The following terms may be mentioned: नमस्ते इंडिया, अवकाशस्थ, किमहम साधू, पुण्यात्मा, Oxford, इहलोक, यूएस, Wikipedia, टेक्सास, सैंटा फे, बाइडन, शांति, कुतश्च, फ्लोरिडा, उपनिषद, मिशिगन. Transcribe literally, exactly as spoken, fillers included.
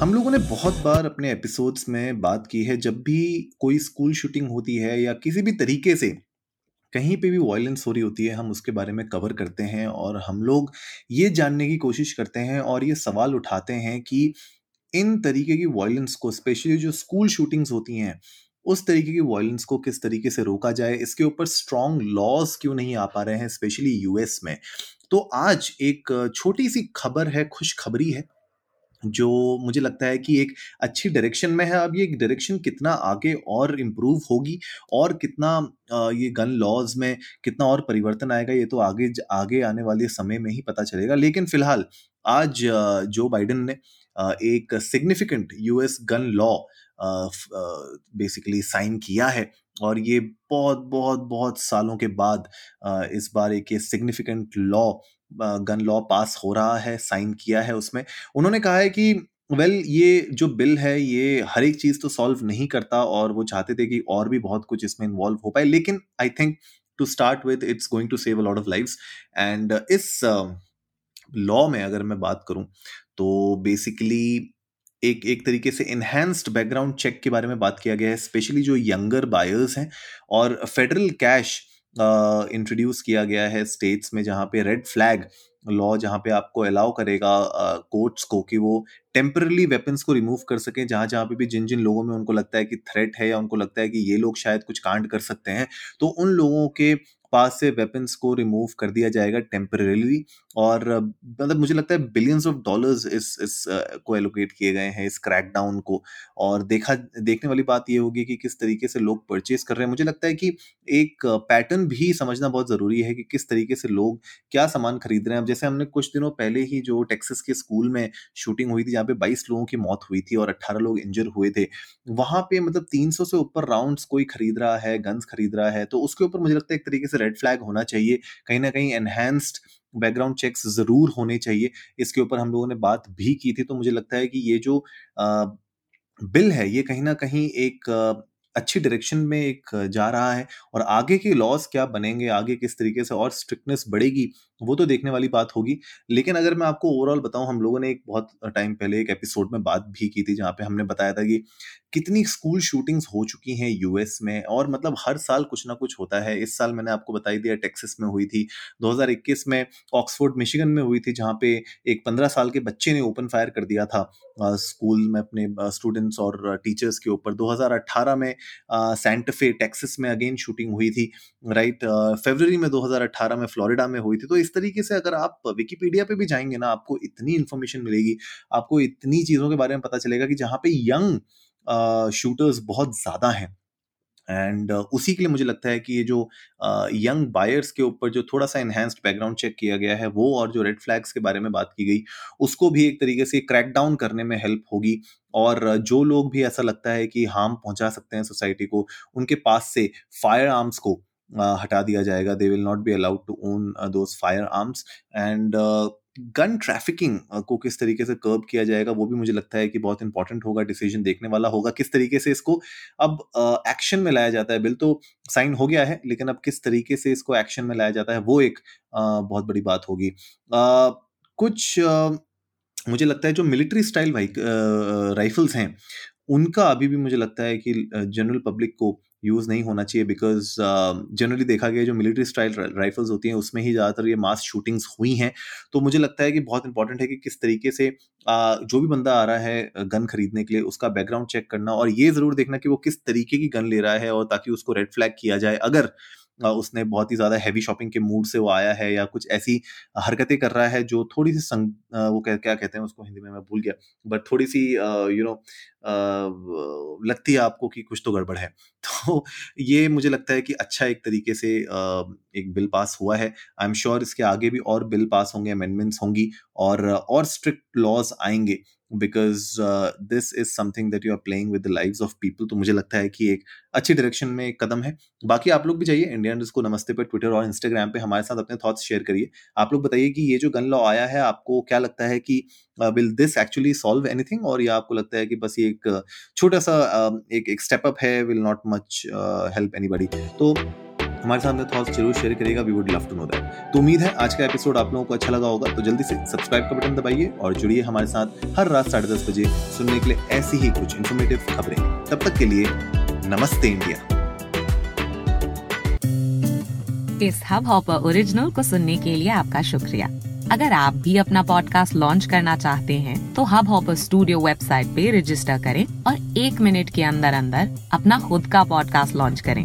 हम लोगों ने बहुत बार अपने एपिसोड्स में बात की है, जब भी कोई स्कूल शूटिंग होती है या किसी भी तरीके से कहीं पे भी वायलेंस हो रही होती है, हम उसके बारे में कवर करते हैं और हम लोग ये जानने की कोशिश करते हैं और ये सवाल उठाते हैं कि इन तरीके की वायलेंस को, स्पेशली जो स्कूल शूटिंग्स होती हैं, उस तरीके की वायलेंस को किस तरीके से रोका जाए। इसके ऊपर स्ट्रॉन्ग लॉज क्यों नहीं आ पा रहे हैं, स्पेशली यूएस में। तो आज एक छोटी सी खबर है, खुशखबरी है, जो मुझे लगता है कि एक अच्छी डायरेक्शन में है। अब ये डायरेक्शन कितना आगे और इम्प्रूव होगी और कितना ये गन लॉज में कितना और परिवर्तन आएगा, ये तो आगे आगे आने वाले समय में ही पता चलेगा। लेकिन फिलहाल आज जो बाइडन ने एक significant यूएस gun law basically sign किया है और ये बहुत बहुत बहुत सालों के बाद इस बार एक significant law gun law pass हो रहा है, साइन किया है। उसमें उन्होंने कहा है कि वेल well, ये जो बिल है ये हर एक चीज़ तो सॉल्व नहीं करता और वो चाहते थे कि और भी बहुत कुछ इसमें इन्वॉल्व हो पाए, लेकिन I think to start with it's going to save a lot of lives. And इस लॉ में अगर मैं बात करूं तो बेसिकली एक एक तरीके से इन्हेंस्ड बैकग्राउंड चेक के बारे में बात किया गया है, स्पेशली जो यंगर बायर्स हैं, और फेडरल कैश इंट्रोड्यूस uh, किया गया है स्टेट्स में, जहाँ पे रेड फ्लैग लॉ जहाँ पे आपको अलाउ करेगा कोर्ट्स uh, को कि वो टेम्परली वेपन्स को रिमूव कर सकें जहाँ जहाँ पे भी जिन जिन लोगों में उनको लगता है कि थ्रेट है या उनको लगता है कि ये लोग शायद कुछ कांड कर सकते हैं, तो उन लोगों के पास से वेपन्स को रिमूव कर दिया जाएगा टेम्पररीली। और मतलब मुझे लगता है बिलियंस ऑफ डॉलर्स इस इस को एलोकेट किए गए हैं इस क्रैकडाउन को। और देखा देखने वाली बात ये होगी कि किस तरीके से लोग परचेस कर रहे हैं। मुझे लगता है कि एक पैटर्न भी समझना बहुत ज़रूरी है कि किस तरीके से लोग क्या सामान खरीद रहे हैं। अब जैसे हमने कुछ दिनों पहले ही जो टेक्सास के स्कूल में शूटिंग हुई थी जहाँ पे बाईस लोगों की मौत हुई थी और अट्ठारह लोग इंजर हुए थे, वहाँ पे मतलब तीन सौ से ऊपर राउंड्स कोई खरीद रहा है, गन्स खरीद रहा है। तो उसके ऊपर मुझे लगता है एक तरीके से रेड फ्लैग होना चाहिए, कहीं ना कहीं एनहैंस्ड बैकग्राउंड चेक्स जरूर होने चाहिए। इसके ऊपर हम लोगों ने बात भी की थी। तो मुझे लगता है कि ये जो आ, बिल है ये कहीं ना कहीं एक आ, अच्छी डायरेक्शन में एक जा रहा है और आगे के लॉज क्या बनेंगे, आगे किस तरीके से और स्ट्रिक्टनेस बढ़ेगी, वो तो देखने वाली बात होगी। लेकिन अगर मैं आपको ओवरऑल बताऊं, हम लोगों ने एक बहुत टाइम पहले एक एपिसोड में बात भी की थी जहाँ पे हमने बताया था कि कितनी स्कूल शूटिंग्स हो चुकी हैं यूएस में, और मतलब हर साल कुछ ना कुछ होता है। इस साल मैंने आपको बताई दिया टेक्सास में हुई थी, दो हज़ार इक्कीस में ऑक्सफोर्ड मिशिगन में हुई थी जहाँ पे एक पंद्रह साल के बच्चे ने ओपन फायर कर दिया था स्कूल में अपने स्टूडेंट्स और टीचर्स के ऊपर। दो हज़ार अठारह में सैंटा फे टेक्सास में अगेन शूटिंग हुई थी, राइट। फरवरी में दो हज़ार अठारह में फ्लोरिडा में हुई थी। तो इस तरीके से अगर आप विकिपीडिया पे भी जाएंगे ना, आपको इतनी इन्फॉर्मेशन मिलेगी, आपको इतनी चीज़ों के बारे में पता चलेगा कि जहाँ पे यंग शूटर्स बहुत ज़्यादा हैं। एंड uh, उसी के लिए मुझे लगता है कि ये जो यंग uh, बायर्स के ऊपर जो थोड़ा सा इन्हेंस्ड बैकग्राउंड चेक किया गया है वो, और जो रेड फ्लैग्स के बारे में बात की गई, उसको भी एक तरीके से क्रैक डाउन करने में हेल्प होगी। और जो लोग भी ऐसा लगता है कि हार्म पहुंचा सकते हैं सोसाइटी को, उनके पास से फायर आर्म्स को uh, हटा दिया जाएगा। They will not be allowed to own those firearms. And gun trafficking को किस तरीके से कर्ब किया जाएगा वो भी मुझे लगता है कि बहुत इंपॉर्टेंट होगा, डिसीजन देखने वाला होगा किस तरीके से इसको अब एक्शन uh, में लाया जाता है। बिल तो साइन हो गया है, लेकिन अब किस तरीके से इसको एक्शन में लाया जाता है वो एक uh, बहुत बड़ी बात होगी। uh, कुछ uh, मुझे लगता है जो मिलिट्री स्टाइल राइफल्स हैं उनका अभी भी मुझे लगता है कि जनरल पब्लिक को यूज़ नहीं होना चाहिए, बिकॉज जनरली uh, देखा गया जो मिलिट्री स्टाइल राइफल्स होती हैं उसमें ही ज़्यादातर ये मास शूटिंग्स हुई हैं। तो मुझे लगता है कि बहुत इंपॉर्टेंट है कि किस तरीके से uh, जो भी बंदा आ रहा है गन खरीदने के लिए उसका बैकग्राउंड चेक करना और ये ज़रूर देखना कि वो किस तरीके की गन ले रहा है, और ताकि उसको रेड फ्लैग किया जाए अगर uh, उसने बहुत ही ज़्यादा हैवी शॉपिंग के मूड से वो आया है या कुछ ऐसी हरकतें कर रहा है जो थोड़ी सी संग uh, वो क्या कहते हैं उसको, हिंदी में मैं भूल गया, बट थोड़ी सी यू नो लगती है आपको कि कुछ तो गड़बड़ है। तो ये मुझे लगता है कि अच्छा एक तरीके से एक बिल पास हुआ है। आई एम श्योर इसके आगे भी और बिल पास होंगे, अमेंडमेंट्स होंगी और और स्ट्रिक्ट लॉज आएंगे because uh, this is something that you are playing with the lives of people. तो मुझे लगता है कि एक अच्छी डायरेक्शन में एक कदम है. बाकी आप लोग भी जाइए इंडिया अंडरस्कोर नमस्ते पे ट्विटर और इंस्टाग्राम पे हमारे साथ अपने थॉट्स शेयर करिए. आप लोग बताइए कि ये जो गन लॉ आया है आपको क्या लगता है कि will this actually solve anything, और या आपको लगता है कि बस ये एक छोटा सा एक एक स्टेप अप है, will not much help anybody. तो हमारे सामने थॉट्स जरूर शेयर करिएगा, we would love to know that. तो उम्मीद है आज का एपिसोड आप लोगों को अच्छा लगा होगा. तो जल्दी से सब्सक्राइब का बटन दबाइए और जुड़िए हमारे साथ हर रात साढ़े दस बजे सुनने के लिए ऐसी ही कुछ इन्फॉर्मेटिव खबरें. तब तक के लिए नमस्ते इंडिया. इस हब हॉपर ओरिजिनल को सुनने के लिए आपका शुक्रिया. अगर आप भी अपना पॉडकास्ट लॉन्च करना चाहते हैं तो हब हॉपर स्टूडियो वेबसाइट पे रजिस्टर करें और एक मिनट के अंदर अंदर अपना खुद का पॉडकास्ट लॉन्च करें.